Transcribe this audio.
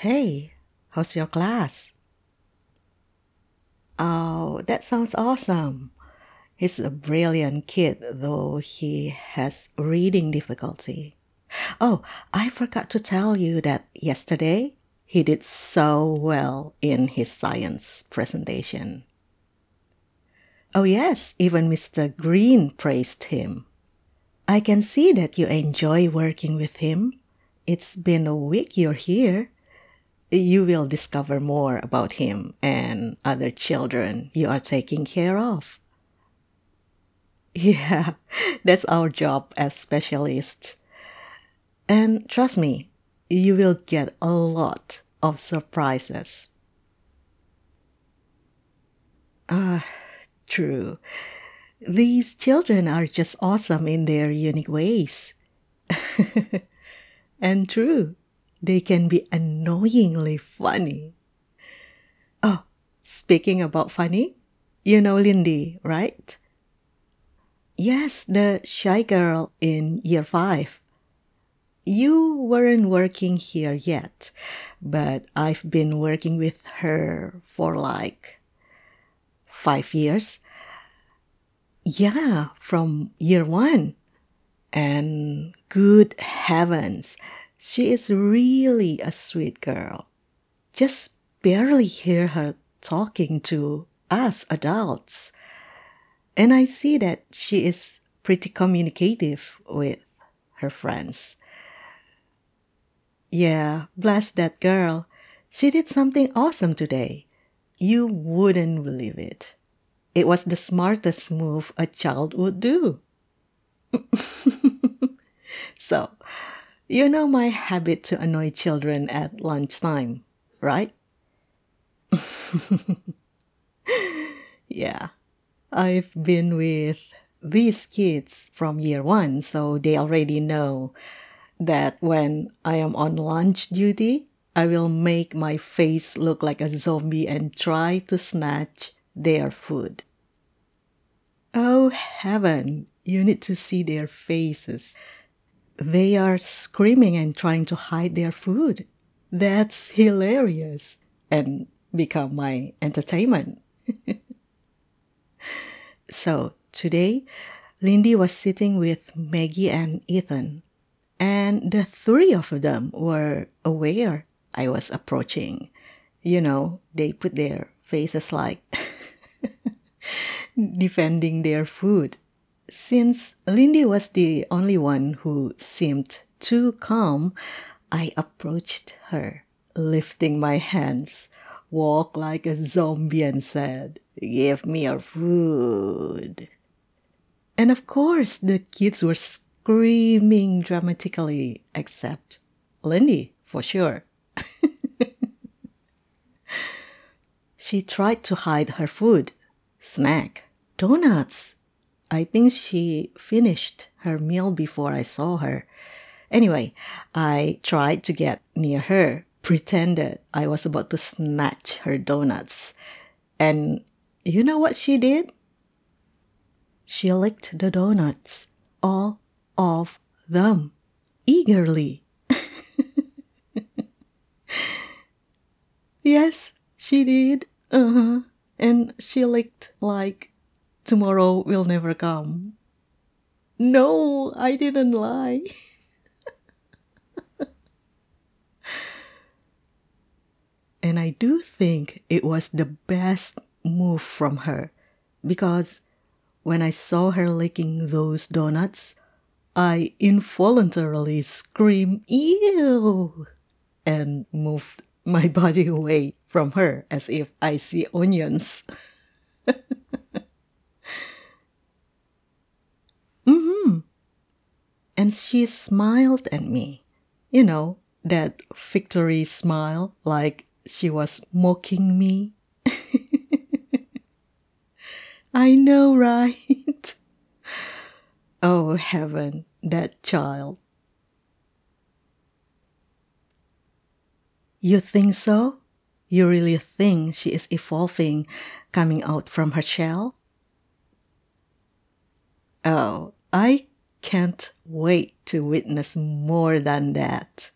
Hey, how's your class? Oh, that sounds awesome. He's a brilliant kid, though he has reading difficulty. Oh, I forgot to tell you that yesterday he did so well in his science presentation. Oh yes, even Mr. Green praised him. I can see that you enjoy working with him. It's been a week you're here. You will discover more about him and other children you are taking care of. Yeah, that's our job as specialists. And trust me, you will get a lot of surprises. True. These children are just awesome in their unique ways. And true, they can be annoyingly funny. Oh, speaking about funny, you know Lindy, right? Yes, the shy girl in year 5. You weren't working here yet, but I've been working with her for like 5 years. Yeah, from year 1. And good heavens, she is really a sweet girl. Just barely hear her talking to us adults. And I see that she is pretty communicative with her friends. Yeah, bless that girl. She did something awesome today. You wouldn't believe it. It was the smartest move a child would do. So, you know my habit to annoy children at lunchtime, right? Yeah, I've been with these kids from year 1, so they already know that when I am on lunch duty, I will make my face look like a zombie and try to snatch their food. Oh heaven, you need to see their faces. They are screaming and trying to hide their food. That's hilarious and become my entertainment. So today, Lindy was sitting with Maggie and Ethan, and the three of them were aware I was approaching. You know, they put their faces like defending their food. Since Lindy was the only one who seemed too calm, I approached her, lifting my hands, walked like a zombie and said, "Give me your food." And of course, the kids were screaming dramatically, except Lindy, for sure. She tried to hide her food, snack, donuts. I think she finished her meal before I saw her. Anyway, I tried to get near her, pretended I was about to snatch her donuts. And you know what she did? She licked the donuts, all of them, eagerly. Yes, she did. And she licked like tomorrow will never come. No, I didn't lie. And I do think it was the best move from her, because when I saw her licking those donuts, I involuntarily screamed, "Ew!" and moved my body away from her as if I see onions. And she smiled at me. You know, that victory smile, like she was mocking me. I know, right? Oh, heaven, that child. You think so? You really think she is evolving, coming out from her shell? Oh, I can't wait to witness more than that.